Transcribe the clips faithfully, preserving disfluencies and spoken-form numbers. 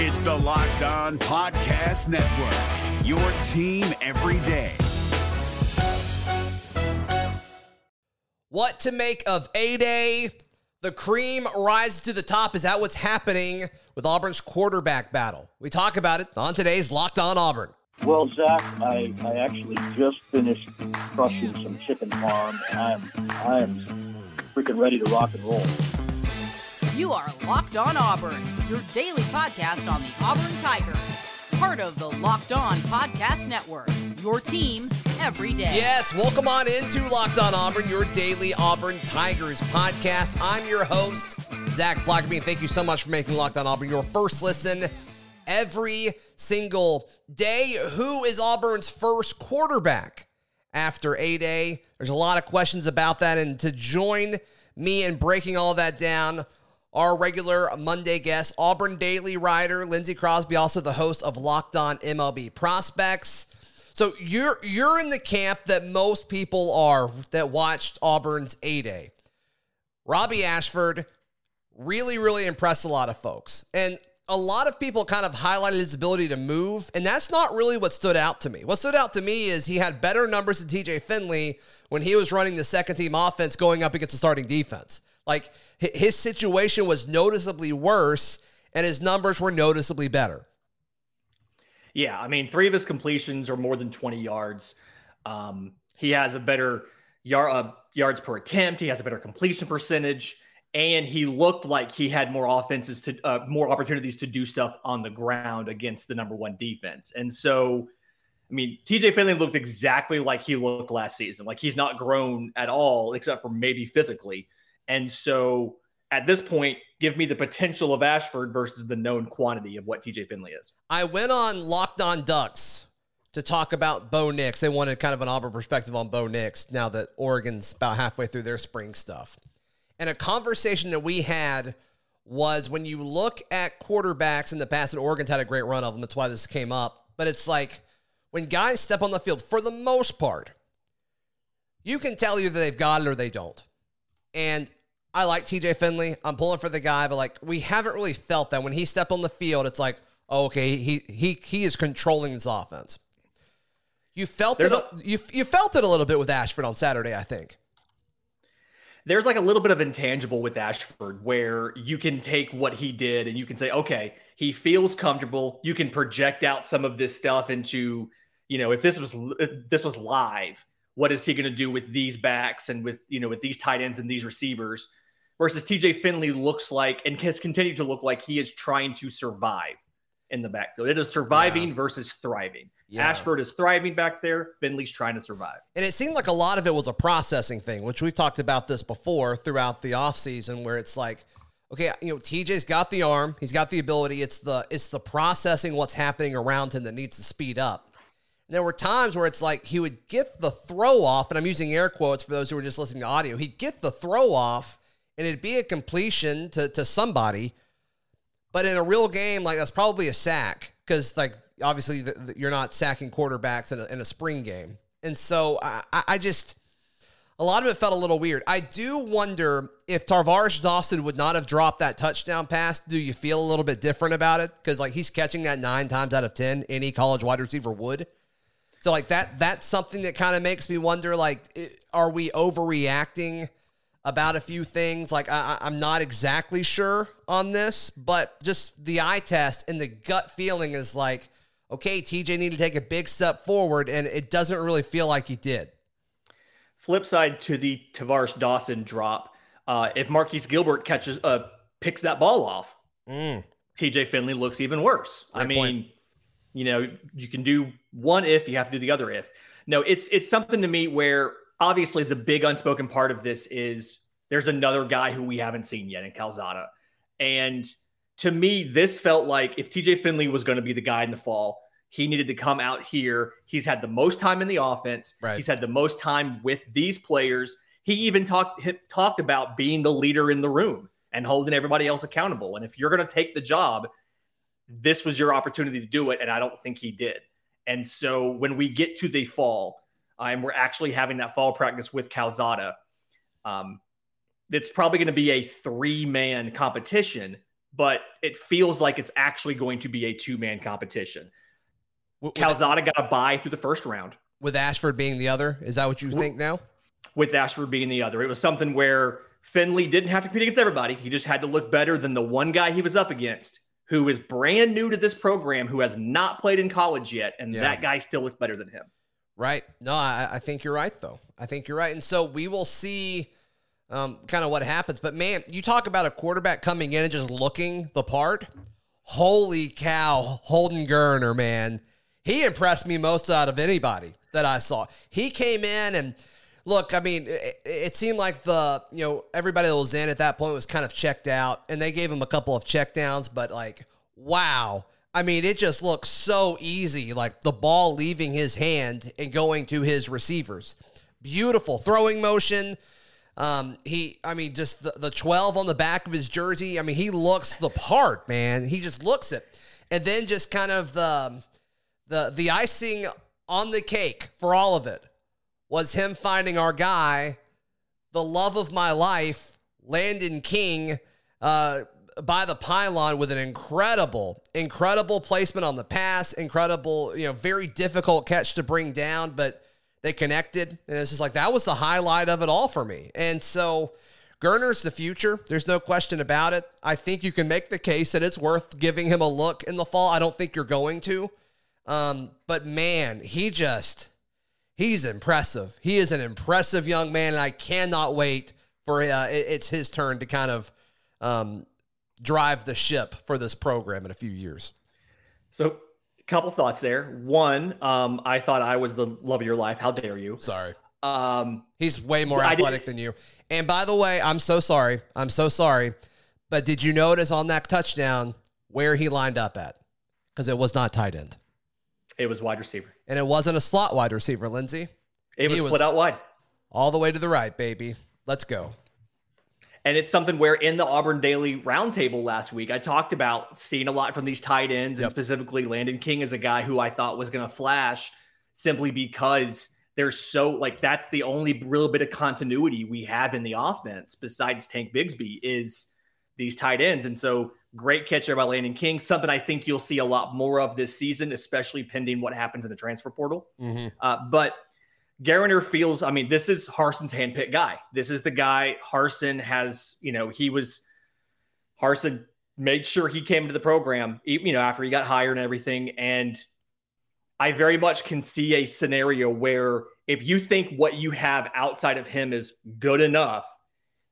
It's the Locked On Podcast Network, your team every day. What to make of A-Day? The cream rises to the top. Is that what's happening with Auburn's quarterback battle? We talk about it on today's Locked On Auburn. Well, Zach, I, I actually just finished crushing some chicken parm, and I am, I am freaking ready to rock and roll. You are Locked On Auburn, your daily podcast on the Auburn Tigers. Part of the Locked On Podcast Network, your team every day. Yes, welcome on into Locked On Auburn, your daily Auburn Tigers podcast. I'm your host, Zach Blackerby, and thank you so much for making Locked On Auburn your first listen every single day. Who is Auburn's first quarterback after A-Day? There's a lot of questions about that, and to join me in breaking all that down, our regular Monday guest, Auburn Daily writer Lindsey Crosby, also the host of Locked On M L B Prospects. So you're you're in the camp that most people are that watched Auburn's A-Day. Robbie Ashford really, really impressed a lot of folks. And a lot of people kind of highlighted his ability to move, and that's not really what stood out to me. What stood out to me is he had better numbers than T J Finley when he was running the second-team offense going up against the starting defense. Like, his situation was noticeably worse, and his numbers were noticeably better. Yeah, I mean, three of his completions are more than twenty yards. Um, he has a better yard, uh, yards per attempt. He has a better completion percentage, and he looked like he had more offenses to uh, more opportunities to do stuff on the ground against the number one defense. And so, I mean, T J Finley looked exactly like he looked last season. Like, he's not grown at all, except for maybe physically. And so at this point, give me the potential of Ashford versus the known quantity of what T J Finley is. I went on Locked On Ducks to talk about Bo Nix. They wanted kind of an Auburn perspective on Bo Nix now that Oregon's about halfway through their spring stuff. And a conversation that we had was when you look at quarterbacks in the past, and Oregon's had a great run of them. That's why this came up. But it's like when guys step on the field, for the most part, you can tell either they've got it or they don't. And I like T J Finley. I'm pulling for the guy, but like we haven't really felt that. When he stepped on the field, it's like, oh, okay, he he he is controlling his offense. You felt there's it. A, you you felt it a little bit with Ashford on Saturday, I think. There's like a little bit of intangible with Ashford where you can take what he did and you can say, okay, he feels comfortable. You can project out some of this stuff into, you know, if this was if this was live, what is he going to do with these backs and with, you know, with these tight ends and these receivers? Versus T J Finley looks like and has continued to look like he is trying to survive in the backfield. It is surviving yeah. versus thriving. Yeah. Ashford is thriving back there. Finley's trying to survive. And it seemed like a lot of it was a processing thing, which we've talked about this before throughout the offseason, where it's like, okay, you know, T J's got the arm. He's got the ability. It's the it's the processing what's happening around him that needs to speed up. There were times where it's like he would get the throw off, and I'm using air quotes for those who are just listening to audio. He'd get the throw off, and it'd be a completion to, to somebody. But in a real game, like, that's probably a sack because, like, obviously the, the, you're not sacking quarterbacks in a, in a spring game. And so I, I just – a lot of it felt a little weird. I do wonder if Tavaris Dawson would not have dropped that touchdown pass. Do you feel a little bit different about it? Because, like, he's catching that nine times out of ten. Any college wide receiver would. So, like, that that's something that kind of makes me wonder, like, are we overreacting about a few things? Like, I, I'm not exactly sure on this, but just the eye test and the gut feeling is like, okay, T J needed to take a big step forward, and it doesn't really feel like he did. Flip side to the Tavaris Dawson drop, uh, if Marquise Gilbert catches uh, picks that ball off, mm. T J Finley looks even worse. Great I mean... point. You know, you can do one if you have to do the other if. No, it's it's something to me where obviously the big unspoken part of this is there's another guy who we haven't seen yet in Calzada. And to me, this felt like if T J Finley was going to be the guy in the fall, he needed to come out here. He's had the most time in the offense. Right. He's had the most time with these players. He even talked talked about being the leader in the room and holding everybody else accountable. And if you're going to take the job, this was your opportunity to do it, and I don't think he did. And so when we get to the fall, uh, and we're actually having that fall practice with Calzada, um, it's probably going to be a three-man competition, but it feels like it's actually going to be a two-man competition. With, Calzada got a bye through the first round. With Ashford being the other? Is that what you with, think now? With Ashford being the other. It was something where Finley didn't have to compete against everybody. He just had to look better than the one guy he was up against, who is brand new to this program, who has not played in college yet, and yeah. that guy still looked better than him. Right. No, I, I think you're right, though. I think you're right. And so we will see um, kind of what happens. But, man, you talk about a quarterback coming in and just looking the part. Holy cow, Holden Garner, man. He impressed me most out of anybody that I saw. He came in and, look, I mean, it, it seemed like the, you know, everybody that was in at that point was kind of checked out, and they gave him a couple of check downs, but, like, wow. I mean, it just looks so easy, like the ball leaving his hand and going to his receivers. Beautiful throwing motion. Um, he, I mean, just the, the twelve on the back of his jersey. I mean, he looks the part, man. He just looks it. And then just kind of the, the, the icing on the cake for all of it was him finding our guy, the love of my life, Landon King, uh, by the pylon with an incredible, incredible placement on the pass, incredible, you know, very difficult catch to bring down, but they connected. And it's just like, that was the highlight of it all for me. And so Gurner's the future. There's no question about it. I think you can make the case that it's worth giving him a look in the fall. I don't think you're going to. Um, but man, he just, he's impressive. He is an impressive young man. And I cannot wait for, uh, it, it's his turn to kind of, um, drive the ship for this program in a few years. So a couple thoughts there. One, um, I thought I was the love of your life. How dare you? Sorry. Um, He's way more athletic than you. And by the way, I'm so sorry. I'm so sorry. But did you notice on that touchdown where he lined up at? Because it was not tight end. It was wide receiver. And it wasn't a slot wide receiver, Lindsay. It was split out wide. All the way to the right, baby. Let's go. And it's something where in the Auburn Daily Roundtable last week, I talked about seeing a lot from these tight ends, yep. and specifically Landon King is a guy who I thought was going to flash simply because there's so, like, that's the only real bit of continuity we have in the offense besides Tank Bigsby is these tight ends. And so great catch there by Landon King, something I think you'll see a lot more of this season, especially pending what happens in the transfer portal. Mm-hmm. Uh, but Garner feels, I mean, this is Harsin's handpicked guy. This is the guy Harsin has, you know, he was, Harsin made sure he came to the program, you know, after he got hired and everything. And I very much can see a scenario where if you think what you have outside of him is good enough,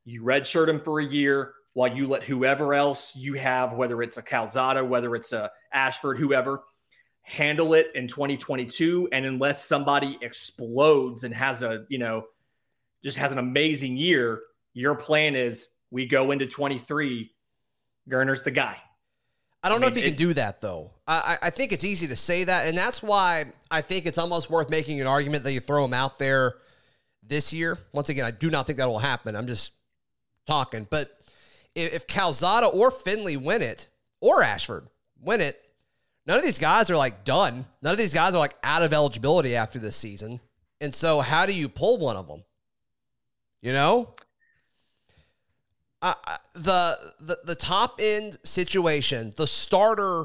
you redshirt him for a year while you let whoever else you have, whether it's a Calzada, whether it's a Ashford, whoever, handle it in twenty twenty-two, and unless somebody explodes and has a, you know, just has an amazing year, your plan is we go into twenty-three, Garner's the guy. I don't I know mean, if he it, can do that, though. I, I think it's easy to say that, and that's why I think it's almost worth making an argument that you throw him out there this year. Once again, I do not think that will happen. I'm just talking. But if, if Calzada or Finley win it, or Ashford win it, none of these guys are, like, done. None of these guys are, like, out of eligibility after this season. And so how do you pull one of them? You know? Uh, the, the the top-end situation, the starter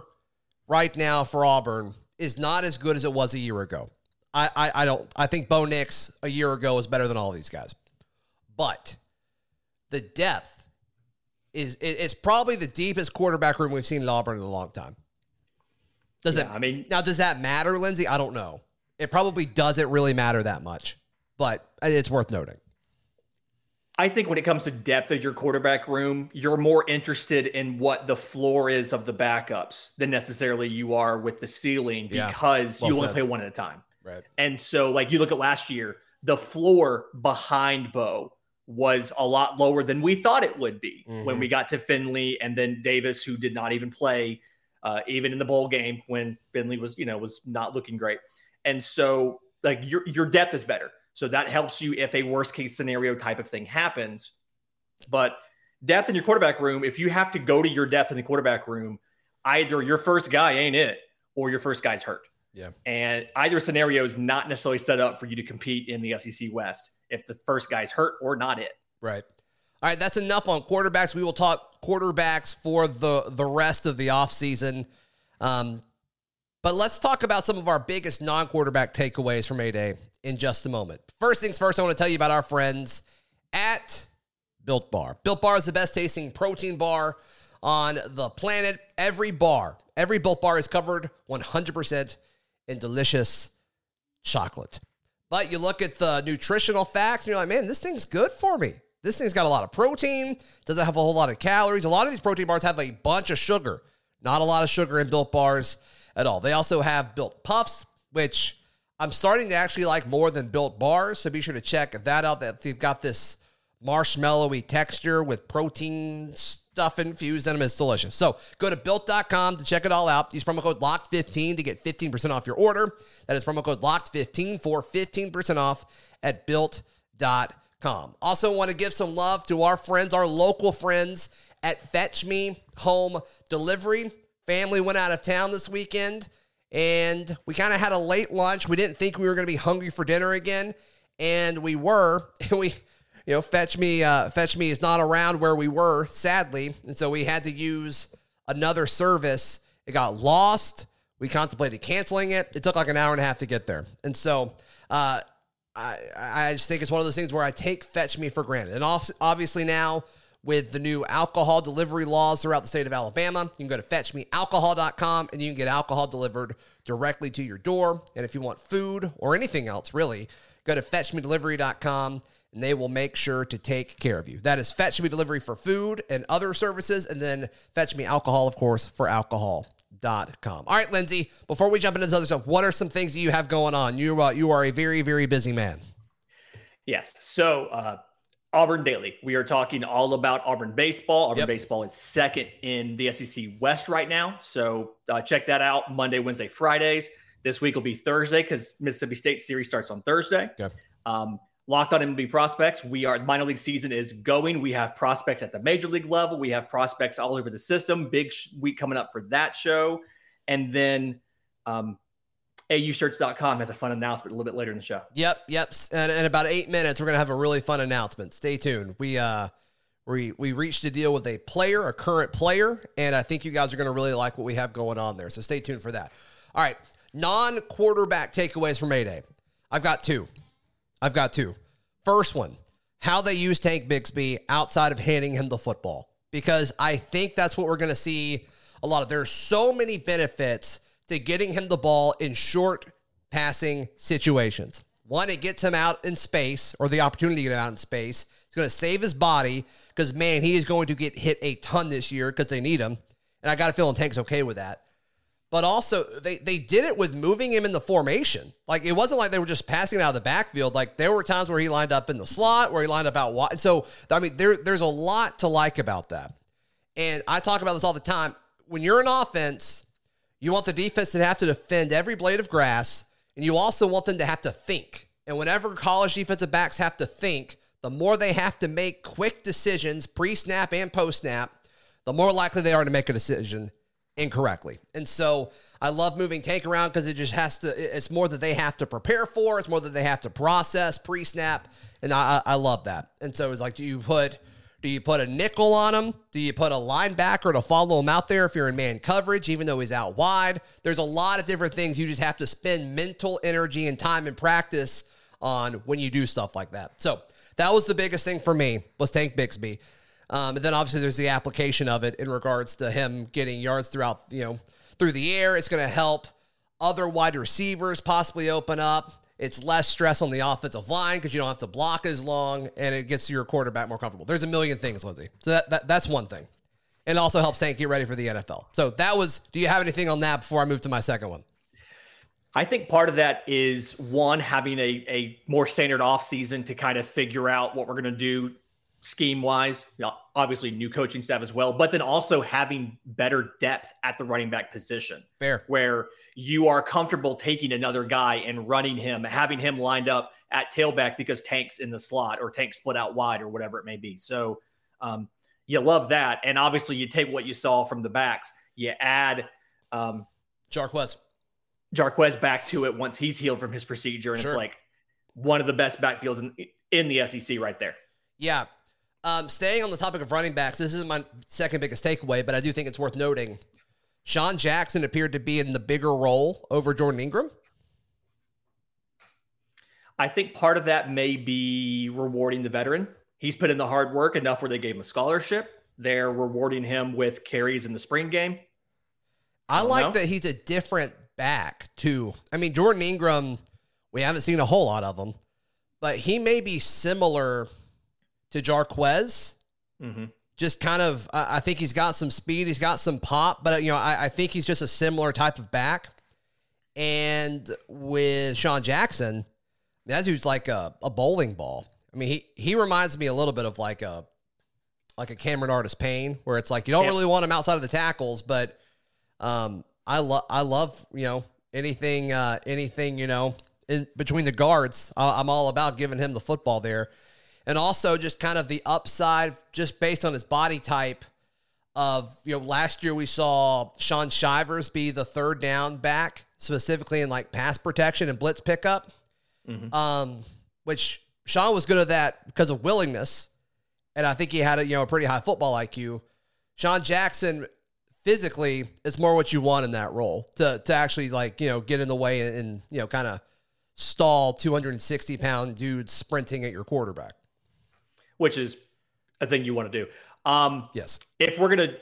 right now for Auburn is not as good as it was a year ago. I, I, I don't. I think Bo Nix a year ago was better than all these guys. But the depth is it, it's probably the deepest quarterback room we've seen at Auburn in a long time. Does yeah, it, I mean, now, does that matter, Lindsay? I don't know. It probably doesn't really matter that much, but it's worth noting. I think when it comes to depth of your quarterback room, you're more interested in what the floor is of the backups than necessarily you are with the ceiling because yeah, well you said. only play one at a time. Right. And so, like, you look at last year, the floor behind Bo was a lot lower than we thought it would be mm-hmm. when we got to Finley and then Davis, who did not even play. Uh, even in the bowl game when Finley was, you know, was not looking great. And so, like, your your depth is better. So that helps you if a worst case scenario type of thing happens. But depth in your quarterback room, if you have to go to your depth in the quarterback room, either your first guy ain't it or your first guy's hurt. Yeah. And either scenario is not necessarily set up for you to compete in the S E C West if the first guy's hurt or not it. Right. All right, that's enough on quarterbacks. We will talk quarterbacks for the, the rest of the offseason. Um, but let's talk about some of our biggest non-quarterback takeaways from A-Day in just a moment. First things first, I want to tell you about our friends at Built Bar. Built Bar is the best tasting protein bar on the planet. Every bar, every Built Bar is covered one hundred percent in delicious chocolate. But you look at the nutritional facts and you're like, man, this thing's good for me. This thing's got a lot of protein, doesn't have a whole lot of calories. A lot of these protein bars have a bunch of sugar. Not a lot of sugar in Built Bars at all. They also have Built Puffs, which I'm starting to actually like more than Built Bars, so be sure to check that out. They've got this marshmallowy texture with protein stuff infused in them. It's delicious. So go to Built dot com to check it all out. Use promo code L O C K fifteen to get fifteen percent off your order. That is promo code L O C K fifteen for fifteen percent off at Built dot com. Also want to give some love to our friends, our local friends at Fetch Me Home Delivery. Family went out of town this weekend, and we kind of had a late lunch. We didn't think we were going to be hungry for dinner again, and we were. And we... You know, Fetch Me uh, Fetch Me is not around where we were, sadly, and so we had to use another service. It got lost. We contemplated canceling it. It took like an hour and a half to get there. And so uh, I, I just think it's one of those things where I take Fetch Me for granted. And obviously now with the new alcohol delivery laws throughout the state of Alabama, you can go to fetch me alcohol dot com and you can get alcohol delivered directly to your door. And if you want food or anything else, really, go to fetch me delivery dot com. And they will make sure to take care of you. That is Fetch Me Delivery for food and other services, and then Fetch Me Alcohol, of course, for alcohol dot com. All right, Lindsay, before we jump into this other stuff, what are some things that you have going on? You, uh, you are a very, very busy man. Yes. So, uh, Auburn Daily, we are talking all about Auburn baseball. Auburn yep. baseball is second in the S E C West right now. So, uh, check that out Monday, Wednesday, Fridays. This week will be Thursday because Mississippi State series starts on Thursday. Okay. Um, Locked On M L B Prospects. We are, minor league season is going. We have prospects at the major league level. We have prospects all over the system. Big sh- week coming up for that show. And then um, a u shirts dot com has a fun announcement a little bit later in the show. Yep, yep. And in about eight minutes, we're going to have a really fun announcement. Stay tuned. We, uh, we, we reached a deal with a player, a current player, and I think you guys are going to really like what we have going on there. So stay tuned for that. All right, non-quarterback takeaways from A-Day. I've got two. I've got two. First one, how they use Tank Bigsby outside of handing him the football, because I think that's what we're going to see a lot of. There are so many benefits to getting him the ball in short passing situations. One, it gets him out in space, or the opportunity to get out in space. It's going to save his body because, man, he is going to get hit a ton this year because they need him, and I got a feeling Tank's okay with that. But also, they, they did it with moving him in the formation. Like, it wasn't like they were just passing it out of the backfield. Like, there were times where he lined up in the slot, where he lined up out wide. So, I mean, there there's a lot to like about that. And I talk about this all the time. When you're an offense, you want the defense to have to defend every blade of grass, and you also want them to have to think. And whenever college defensive backs have to think, the more they have to make quick decisions, pre-snap and post-snap, the more likely they are to make a decision incorrectly. And so I love moving Tank around because it just has to, it's more that they have to prepare for. It's more that they have to process pre-snap. And I, I love that. And so it's like, do you put, do you put a nickel on him? Do you put a linebacker to follow him out there if you're in man coverage, even though he's out wide? There's a lot of different things. You just have to spend mental energy and time and practice on when you do stuff like that. So that was the biggest thing for me, was Tank Bigsby. Um, and then obviously there's the application of it in regards to him getting yards throughout, you know, through the air. It's going to help other wide receivers possibly open up. It's less stress on the offensive line because you don't have to block as long, and it gets your quarterback more comfortable. There's a million things, Lindsay. So that, that that's one thing. And also helps Tank get ready for the N F L. So that was, do you have anything on that before I move to my second one? I think part of that is, one, having a, a more standard offseason to kind of figure out what we're going to do scheme-wise, you know, obviously new coaching staff as well, but then also having better depth at the running back position. Fair. Where you are comfortable taking another guy and running him, having him lined up at tailback because Tank's in the slot or Tank split out wide or whatever it may be. So um, you love that. And obviously you take what you saw from the backs. You add um, Jarquez. Jarquez back to it once he's healed from his procedure. And sure. It's like one of the best backfields in, in the S E C right there. Yeah. Um, staying on the topic of running backs, this isn't my second biggest takeaway, but I do think it's worth noting. Sean Jackson appeared to be in the bigger role over Jordan Ingram. I think part of that may be rewarding the veteran. He's put in the hard work enough where they gave him a scholarship. They're rewarding him with carries in the spring game. I, I like know. that he's a different back, too. I mean, Jordan Ingram, we haven't seen a whole lot of him, but he may be similar to Jarquez. Mm-hmm. Just kind of, uh, I think he's got some speed. He's got some pop, but, you know, I, I think he's just a similar type of back. And with Sean Jackson, that dude's like a, a bowling ball. I mean, he, he reminds me a little bit of like a like a Cameron Artis-Payne, where it's like you don't yeah. really want him outside of the tackles, but um, I love I love you know anything uh, anything you know in between the guards. I- I'm all about giving him the football there, and also just kind of the upside just based on his body type. Of you know, last year we saw Sean Shivers be the third down back specifically in like pass protection and blitz pickup, mm-hmm. um, which Sean was good at that because of willingness. And I think he had a, you know, a pretty high football I Q. Sean Jackson, physically, is more what you want in that role to to actually like you know get in the way and, and you know kind of stall two hundred sixty pound dudes sprinting at your quarterback, which is a thing you want to do. Um, yes, if we're gonna,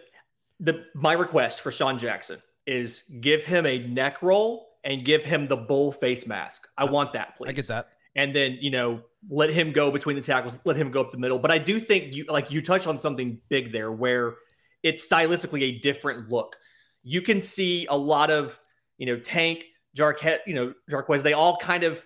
the my request for Sean Jackson is give him a neck roll and give him the bull face mask. I uh, want that, please. I get that. And then, you know, let him go between the tackles, let him go up the middle. But I do think, you like you touched on something big there where it's stylistically a different look. You can see a lot of, you know, Tank, Jarquez, you know, Jarquez, they all kind of,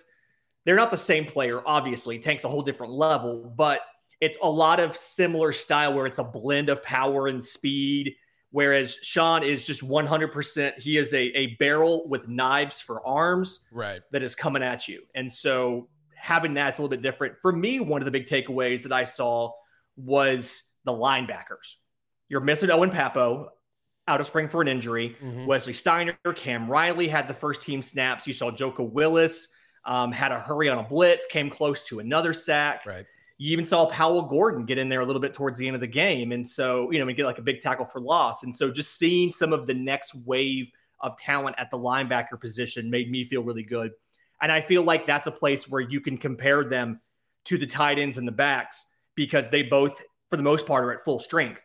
they're not the same player, obviously. Tank's a whole different level, but it's a lot of similar style where it's a blend of power and speed, whereas Sean is just one hundred percent. He is a, a barrel with knives for arms right. that is coming at you. And so having that's a little bit different. For me, one of the big takeaways that I saw was the linebackers. You're missing Owen Papo out of spring for an injury. Mm-hmm. Wesley Steiner, Cam Riley had the first team snaps. You saw Joka Willis um, had a hurry on a blitz, came close to another sack. Right. You even saw Powell Gordon get in there a little bit towards the end of the game. And so, you know, we get like a big tackle for loss. And so just seeing some of the next wave of talent at the linebacker position made me feel really good. And I feel like that's a place where you can compare them to the tight ends and the backs because they both, for the most part, are at full strength.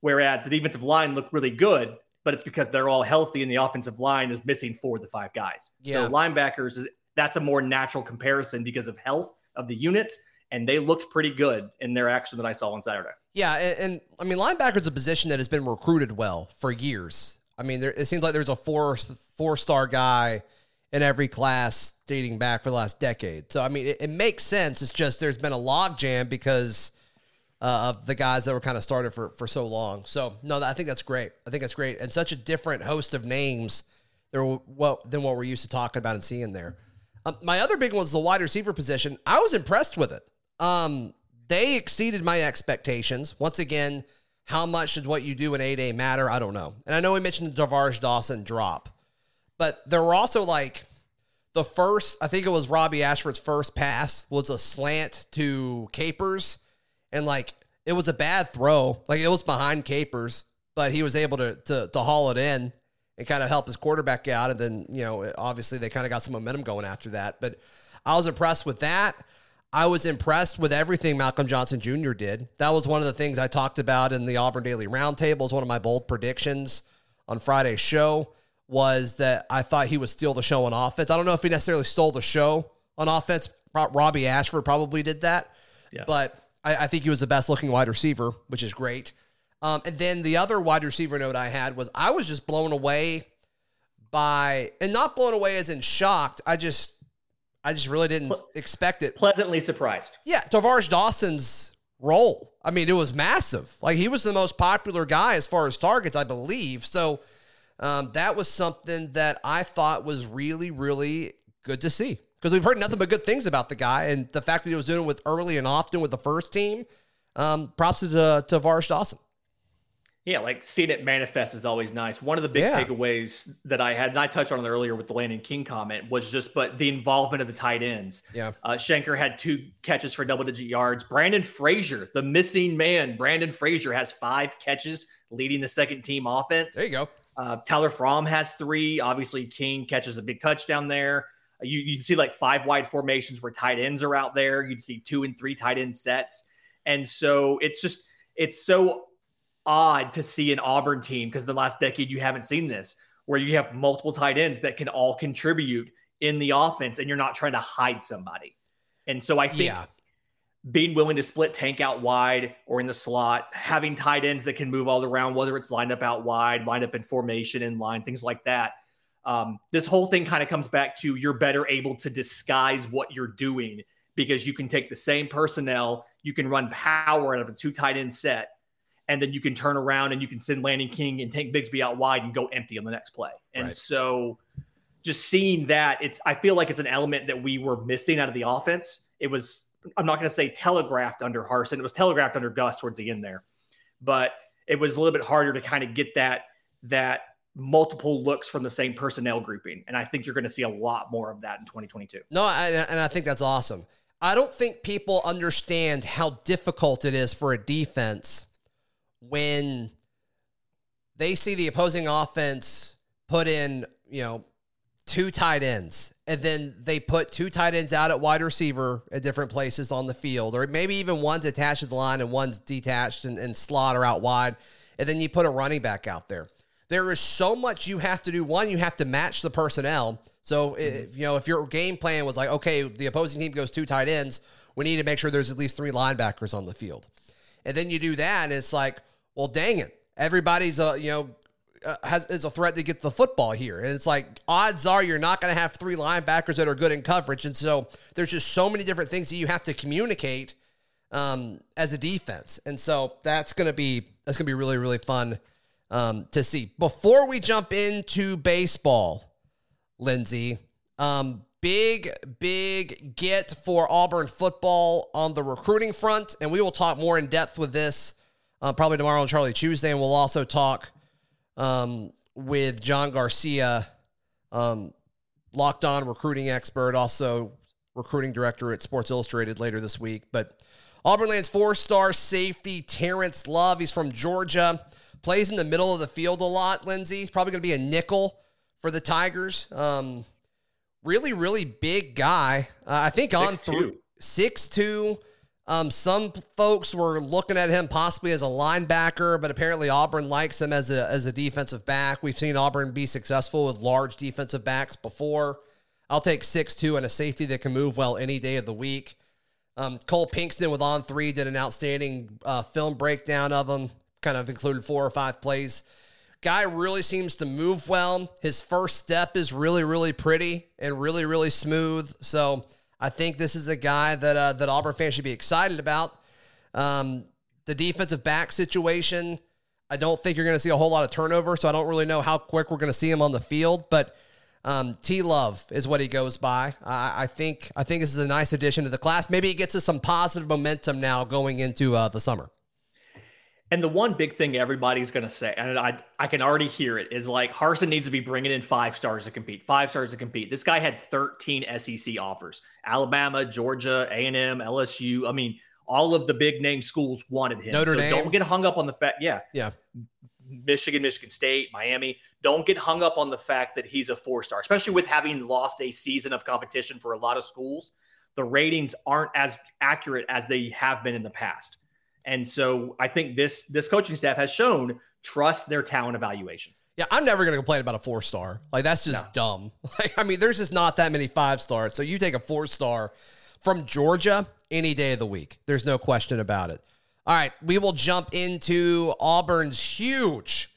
Whereas the defensive line looked really good, but it's because they're all healthy and the offensive line is missing four of the five guys. Yeah. So linebackers, that's a more natural comparison because of health of the units, and they looked pretty good in their action that I saw on Saturday. Yeah, and, and I mean, linebackers a position that has been recruited well for years. I mean, there, it seems like there's a four, four-star guy in every class dating back for the last decade. So, I mean, it, it makes sense. It's just there's been a logjam because uh, of the guys that were kind of started for, for so long. So, no, I think that's great. I think that's great. And such a different host of names there, well, than what we're used to talking about and seeing there. Um, my other big one is the wide receiver position. I was impressed with it. Um, they exceeded my expectations. Once again, how much does what you do in A-Day matter? I don't know. And I know we mentioned the Tavaris Dawson drop. But there were also, like, the first, I think it was Robbie Ashford's first pass was a slant to Capers. And, like, it was a bad throw. Like, it was behind Capers, but he was able to to, to haul it in and kind of help his quarterback out. And then, you know, obviously they kind of got some momentum going after that. But I was impressed with that. I was impressed with everything Malcolm Johnson Junior did. That was one of the things I talked about in the Auburn Daily Roundtable. It's one of my bold predictions on Friday's show. Was that I thought he would steal the show on offense. I don't know if he necessarily stole the show on offense. Robbie Ashford probably did that. Yeah. But I, I think he was the best-looking wide receiver, which is great. Um, and then the other wide receiver note I had was I was just blown away by, and not blown away as in shocked, I just I just really didn't Ple- expect it. Pleasantly surprised. Yeah, Tavaris Dawson's role. I mean, it was massive. Like, he was the most popular guy as far as targets, I believe. So, Um, that was something that I thought was really, really good to see because we've heard nothing but good things about the guy and the fact that he was doing it with early and often with the first team. Um, props to Tavaris Dawson. Yeah, like seeing it manifest is always nice. One of the big yeah. takeaways that I had, and I touched on it earlier with the Landon King comment, was just but the involvement of the tight ends. Yeah, uh, Shanker had two catches for double-digit yards. Brandon Frazier, the missing man, Brandon Frazier has five catches, leading the second-team offense. There you go. Uh, Tyler Fromm has three. Obviously, King catches a big touchdown there. You you see like five wide formations where tight ends are out there. You'd see two and three tight end sets, and so it's just it's so. odd to see an Auburn team, because the last decade you haven't seen this, where you have multiple tight ends that can all contribute in the offense and you're not trying to hide somebody. And so I think yeah. being willing to split Tank out wide or in the slot, having tight ends that can move all around, whether it's lined up out wide, lined up in formation, in line, things like that. Um, this whole thing kind of comes back to you're better able to disguise what you're doing, because you can take the same personnel, you can run power out of a two tight end set, and then you can turn around and you can send Landon King and Tank Bigsby out wide and go empty on the next play. And right. so just seeing that, it's I feel like it's an element that we were missing out of the offense. It was, I'm not going to say telegraphed under Harsin. It was telegraphed under Gus towards the end there. But it was a little bit harder to kind of get that that multiple looks from the same personnel grouping. And I think you're going to see a lot more of that in twenty twenty-two. No, I, and I think that's awesome. I don't think people understand how difficult it is for a defense when they see the opposing offense put in, you know, two tight ends, and then they put two tight ends out at wide receiver at different places on the field, or maybe even one's attached to the line and one's detached and, and slot or out wide, and then you put a running back out there. There is so much you have to do. One, you have to match the personnel. So, mm-hmm. if, you know, if your game plan was like, okay, the opposing team goes two tight ends, we need to make sure there's at least three linebackers on the field. And then you do that, and it's like, well, dang it. Everybody's, a, you know, uh, has, is a threat to get the football here. And it's like, odds are you're not going to have three linebackers that are good in coverage. And so there's just so many different things that you have to communicate um, as a defense. And so that's going to be, that's going to be really, really fun um, to see. Before we jump into baseball, Lindsay, um, Big, big get for Auburn football on the recruiting front, and we will talk more in depth with this uh, probably tomorrow on Charlie Tuesday, and we'll also talk um, with John Garcia, um, Locked On recruiting expert, also recruiting director at Sports Illustrated later this week. But Auburn lands four-star safety Terrence Love. He's from Georgia, plays in the middle of the field a lot, Lindsay. He's probably going to be a nickel for the Tigers. Um Really, really big guy. Uh, I think on three, six two. Um, some folks were looking at him possibly as a linebacker, but apparently Auburn likes him as a as a defensive back. We've seen Auburn be successful with large defensive backs before. I'll take six two and a safety that can move well any day of the week. Um, Cole Pinkston with On Three did an outstanding uh, film breakdown of him, kind of included four or five plays. Guy really seems to move well. His first step is really, really pretty and really, really smooth. So I think this is a guy that uh, that Auburn fans should be excited about. Um, the defensive back situation, I don't think you're going to see a whole lot of turnover, so I don't really know how quick we're going to see him on the field. But um, T. Love is what he goes by. I, I think I think this is a nice addition to the class. Maybe it gets us some positive momentum now going into uh, the summer. And the one big thing everybody's going to say, and I I can already hear it, is like Harsin needs to be bringing in five stars to compete, five stars to compete. This guy had thirteen S E C offers. Alabama, Georgia, A and M, L S U. I mean, all of the big name schools wanted him. Notre so Dame. Don't get hung up on the fact. Yeah. Yeah. Michigan, Michigan State, Miami. Don't get hung up on the fact that he's a four star, especially with having lost a season of competition for a lot of schools. The ratings aren't as accurate as they have been in the past. And so I think this this coaching staff has shown trust their talent evaluation. Yeah, I'm never going to complain about a four-star. Like, that's just no. dumb. Like, I mean, there's just not that many five-stars. So you take a four-star from Georgia any day of the week. There's no question about it. All right, we will jump into Auburn's huge,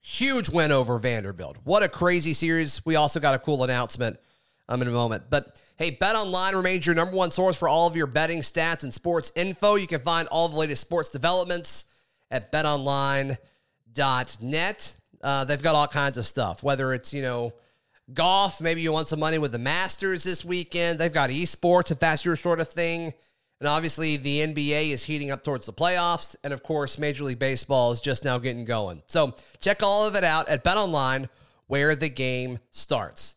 huge win over Vanderbilt. What a crazy series. We also got a cool announcement um, in a moment. But hey, BetOnline remains your number one source for all of your betting stats and sports info. You can find all the latest sports developments at bet online dot net. Uh, they've got all kinds of stuff, whether it's, you know, golf, maybe you want some money with the Masters this weekend. They've got esports, if that's your sort of thing. And obviously, the N B A is heating up towards the playoffs. And of course, Major League Baseball is just now getting going. So check all of it out at BetOnline, where the game starts.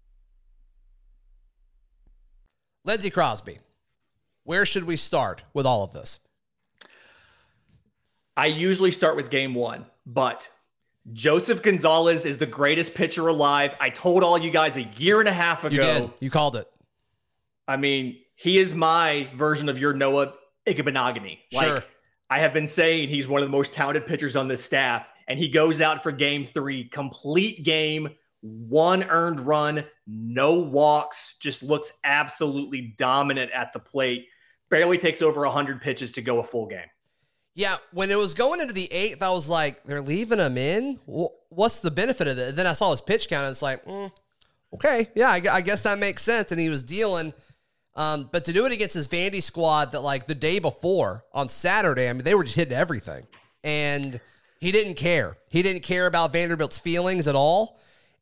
Lindsey Crosby, where should we start with all of this? I usually start with game one, but Joseph Gonzalez is the greatest pitcher alive. I told all you guys a year and a half ago. You did. You called it. I mean, he is my version of your Noah Igbinoghene. Like, sure. I have been saying he's one of the most talented pitchers on this staff, and he goes out for game three, complete game, one earned run, no walks, just looks absolutely dominant at the plate, barely takes over one hundred pitches to go a full game. Yeah, when it was going into the eighth, I was like, they're leaving him in? What's the benefit of that? And then I saw his pitch count, and it's like, mm, okay, yeah, I, I guess that makes sense, and he was dealing. Um, but to do it against his Vandy squad that, like, the day before on Saturday, I mean, they were just hitting everything. And he didn't care. He didn't care about Vanderbilt's feelings at all.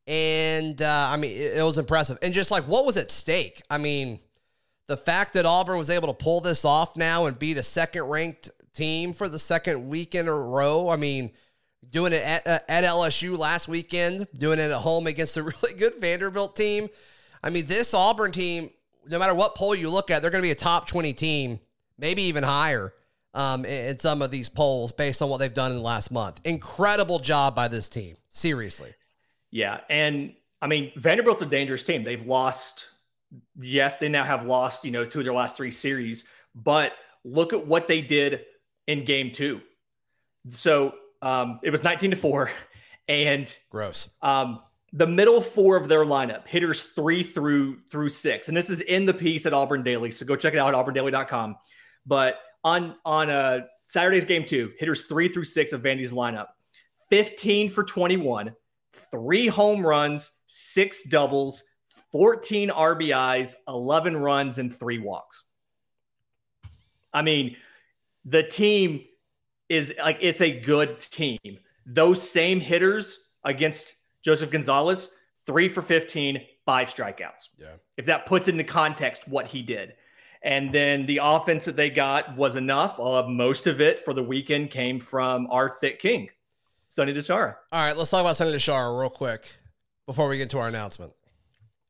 And, uh, I mean, it, it was impressive. And just, like, what was at stake? I mean, the fact that Auburn was able to pull this off now and beat a second-ranked team for the second week in a row, I mean, doing it at, at L S U last weekend, doing it at home against a really good Vanderbilt team. I mean, this Auburn team, no matter what poll you look at, they're going to be a top twenty team, maybe even higher um, in, in some of these polls based on what they've done in the last month. Incredible job by this team. Seriously. Yeah. And I mean, Vanderbilt's a dangerous team. They've lost. Yes, they now have lost, you know, two of their last three series, but look at what they did in game two. So um, it was nineteen to four and gross. Um, The middle four of their lineup, hitters three through through six. And this is in the piece at Auburn Daily. So go check it out at auburn daily dot com. But on, on uh, Saturday's game two, hitters three through six of Vandy's lineup, fifteen for twenty-one, three home runs, six doubles, fourteen R B Is, eleven runs, and three walks. I mean, the team is like, it's a good team. Those same hitters against Joseph Gonzalez, three for fifteen, five strikeouts. Yeah. If that puts into context what he did. And then the offense that they got was enough. Uh, most of it for the weekend came from our thick king, Sonny DiChiara. All right, let's talk about Sonny DiChiara real quick before we get to our announcement.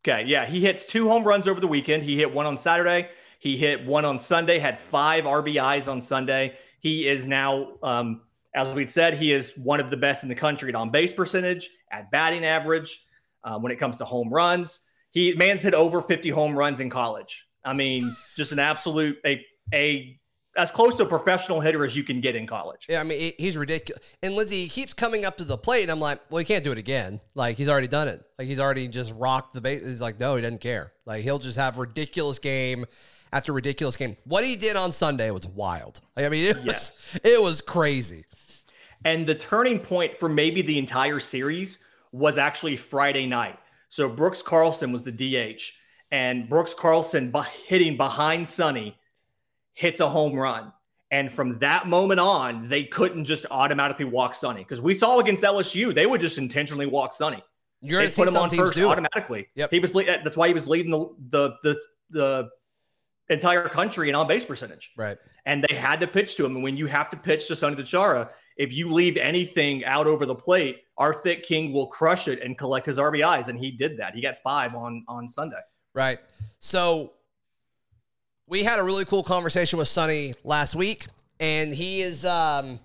Okay, yeah, he hits two home runs over the weekend. He hit one on Saturday. He hit one on Sunday, had five R B Is on Sunday. He is now um, – as we'd said, he is one of the best in the country at on-base percentage, at batting average, uh, when it comes to home runs. He man's hit over fifty home runs in college. I mean, just an absolute, a a as close to a professional hitter as you can get in college. Yeah, I mean, he's ridiculous. And, Lindsey, he keeps coming up to the plate, and I'm like, well, he can't do it again. Like, he's already done it. Like, he's already just rocked the base. He's like, no, he doesn't care. Like, he'll just have ridiculous game after ridiculous game. What he did on Sunday was wild. Like, I mean, it was, yes. it was crazy. And the turning point for maybe the entire series was actually Friday night. So Brooks Carlson was the D H, and Brooks Carlson by hitting behind Sonny hits a home run. And from that moment on, they couldn't just automatically walk Sonny, because we saw against L S U, they would just intentionally walk Sonny. You're going to see put him on first automatically. Yep. He was le- that's why he was leading the the the, the entire country in on-base percentage. Right. And they had to pitch to him. And when you have to pitch to Sonny DiChiara, if you leave anything out over the plate, our thick king will crush it and collect his R B Is. And he did that. He got five on, on Sunday. Right. So we had a really cool conversation with Sonny last week, and he is, um,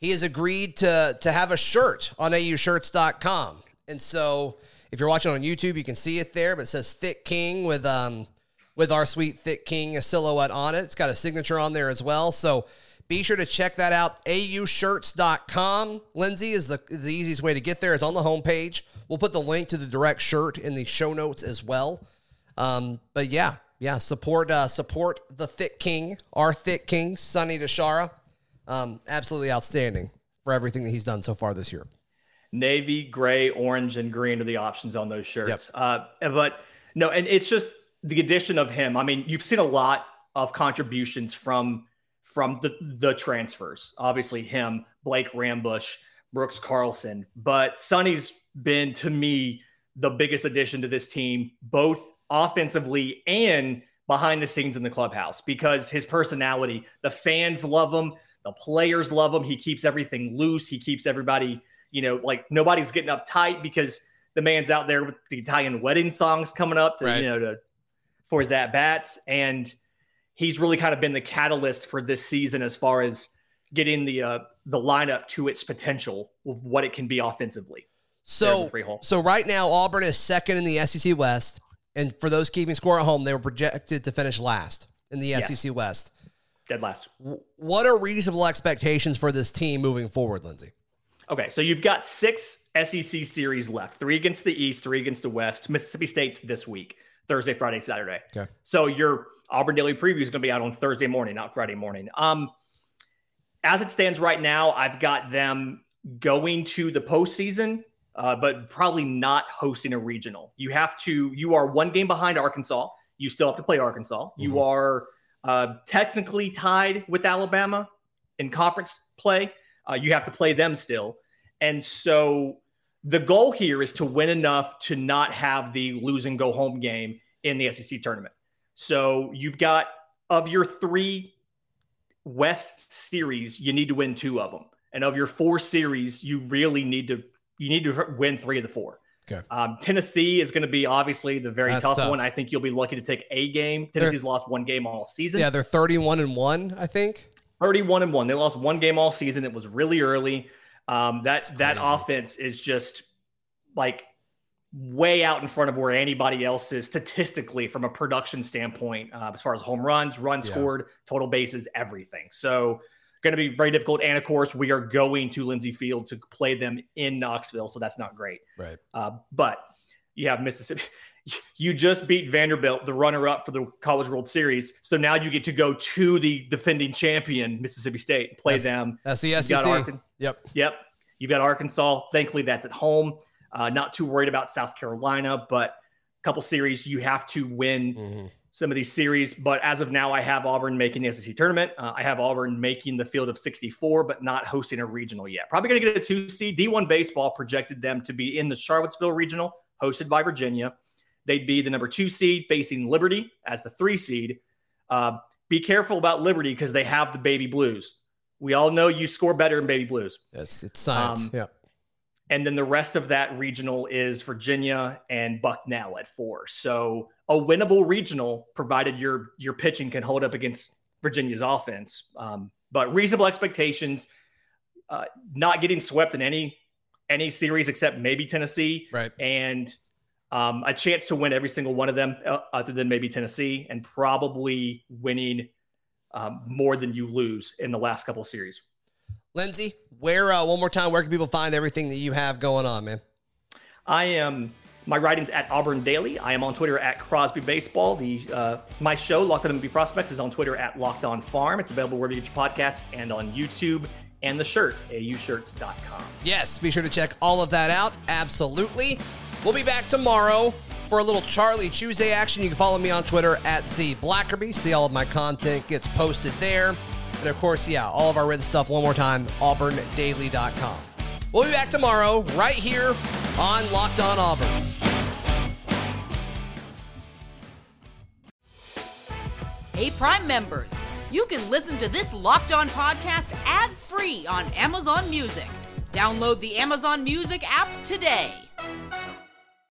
he has agreed to, to have a shirt on a u shirts dot com. And so if you're watching on YouTube, you can see it there, but it says thick king with, um, with our sweet thick king, a silhouette on it. It's got a signature on there as well. So, be sure to check that out, a u shirts dot com. Lindsey, is the, the easiest way to get there. It's on the homepage. We'll put the link to the direct shirt in the show notes as well. Um, but, yeah, yeah, support uh, support the Thick King, our Thick King, Sonny DiChiara. Um, absolutely outstanding for everything that he's done so far this year. Navy, gray, orange, and green are the options on those shirts. Yep. Uh, but no, and it's just the addition of him. I mean, you've seen a lot of contributions from from the, the transfers. Obviously him, Blake Rambush, Brooks Carlson. But Sonny's been, to me, the biggest addition to this team, both offensively and behind the scenes in the clubhouse, because his personality, the fans love him, the players love him. He keeps everything loose. He keeps everybody, you know, like nobody's getting uptight because the man's out there with the Italian wedding songs coming up to, right. you know, to, for his at-bats. And he's really kind of been the catalyst for this season as far as getting the uh, the lineup to its potential of what it can be offensively. So, so right now, Auburn is second in the S E C West. And for those keeping score at home, they were projected to finish last in the yes. S E C West. Dead last. What are reasonable expectations for this team moving forward, Lindsey? Okay, so you've got six S E C series left. Three against the East, three against the West. Mississippi State's this week, Thursday, Friday, Saturday. Okay. So your Auburn Daily Preview is going to be out on Thursday morning, not Friday morning. Um, as it stands right now, I've got them going to the postseason, uh, but probably not hosting a regional. You have to, you are one game behind Arkansas. You still have to play Arkansas. Mm-hmm. You are uh, technically tied with Alabama in conference play. Uh, you have to play them still. And so the goal here is to win enough to not have the lose and go home game in the S E C tournament. So you've got, of your three West series, you need to win two of them. And of your four series, you really need to, you need to win three of the four. Okay. Um, Tennessee is going to be obviously the very tough, tough one. I think you'll be lucky to take a game. Tennessee's they're, lost one game all season. Yeah. They're thirty-one and one, I think. thirty-one and one. They lost one game all season. It was really early. Um, that that offense is just like way out in front of where anybody else is statistically from a production standpoint, uh, as far as home runs, runs yeah. scored, total bases, everything. So going to be very difficult. And of course, we are going to Lindsey Field to play them in Knoxville. So that's not great. Right. Uh, but you have Mississippi. You just beat Vanderbilt, the runner-up for the College World Series. So now you get to go to the defending champion, Mississippi State, and play that's, them. That's the S E C. Ar- yep. Yep. You've got Arkansas. Thankfully, that's at home. Uh, not too worried about South Carolina, but a couple series you have to win mm-hmm. some of these series. But as of now, I have Auburn making the S E C tournament. Uh, I have Auburn making the field of sixty-four, but not hosting a regional yet. Probably going to get a two seed. D one Baseball projected them to be in the Charlottesville Regional, hosted by Virginia. They'd be the number two seed facing Liberty as the three seed. Uh, be careful about Liberty because they have the baby blues. We all know you score better in baby blues. Yes, it's science. Um, yeah. And then the rest of that regional is Virginia and Bucknell at four. So a winnable regional, provided your your pitching can hold up against Virginia's offense. Um, but reasonable expectations, uh, not getting swept in any any series except maybe Tennessee. Right. And Um, a chance to win every single one of them, uh, other than maybe Tennessee, and probably winning um, more than you lose in the last couple of series. Lindsey, where uh, one more time, where can people find everything that you have going on, man? I am my writing's at Auburn Daily. I am on Twitter at Crosby Baseball. The uh, my show Locked On M L B Prospects is on Twitter at Locked On Farm. It's available wherever you get your podcasts and on YouTube. And the shirt, a u shirts dot com. Yes, be sure to check all of that out. Absolutely. We'll be back tomorrow for a little Charlie Tuesday action. You can follow me on Twitter at Z Blackerby. See all of my content gets posted there. And of course, yeah, all of our written stuff one more time, auburn daily dot com. We'll be back tomorrow right here on Locked On Auburn. Hey, Prime members, you can listen to this Locked On podcast ad-free on Amazon Music. Download the Amazon Music app today.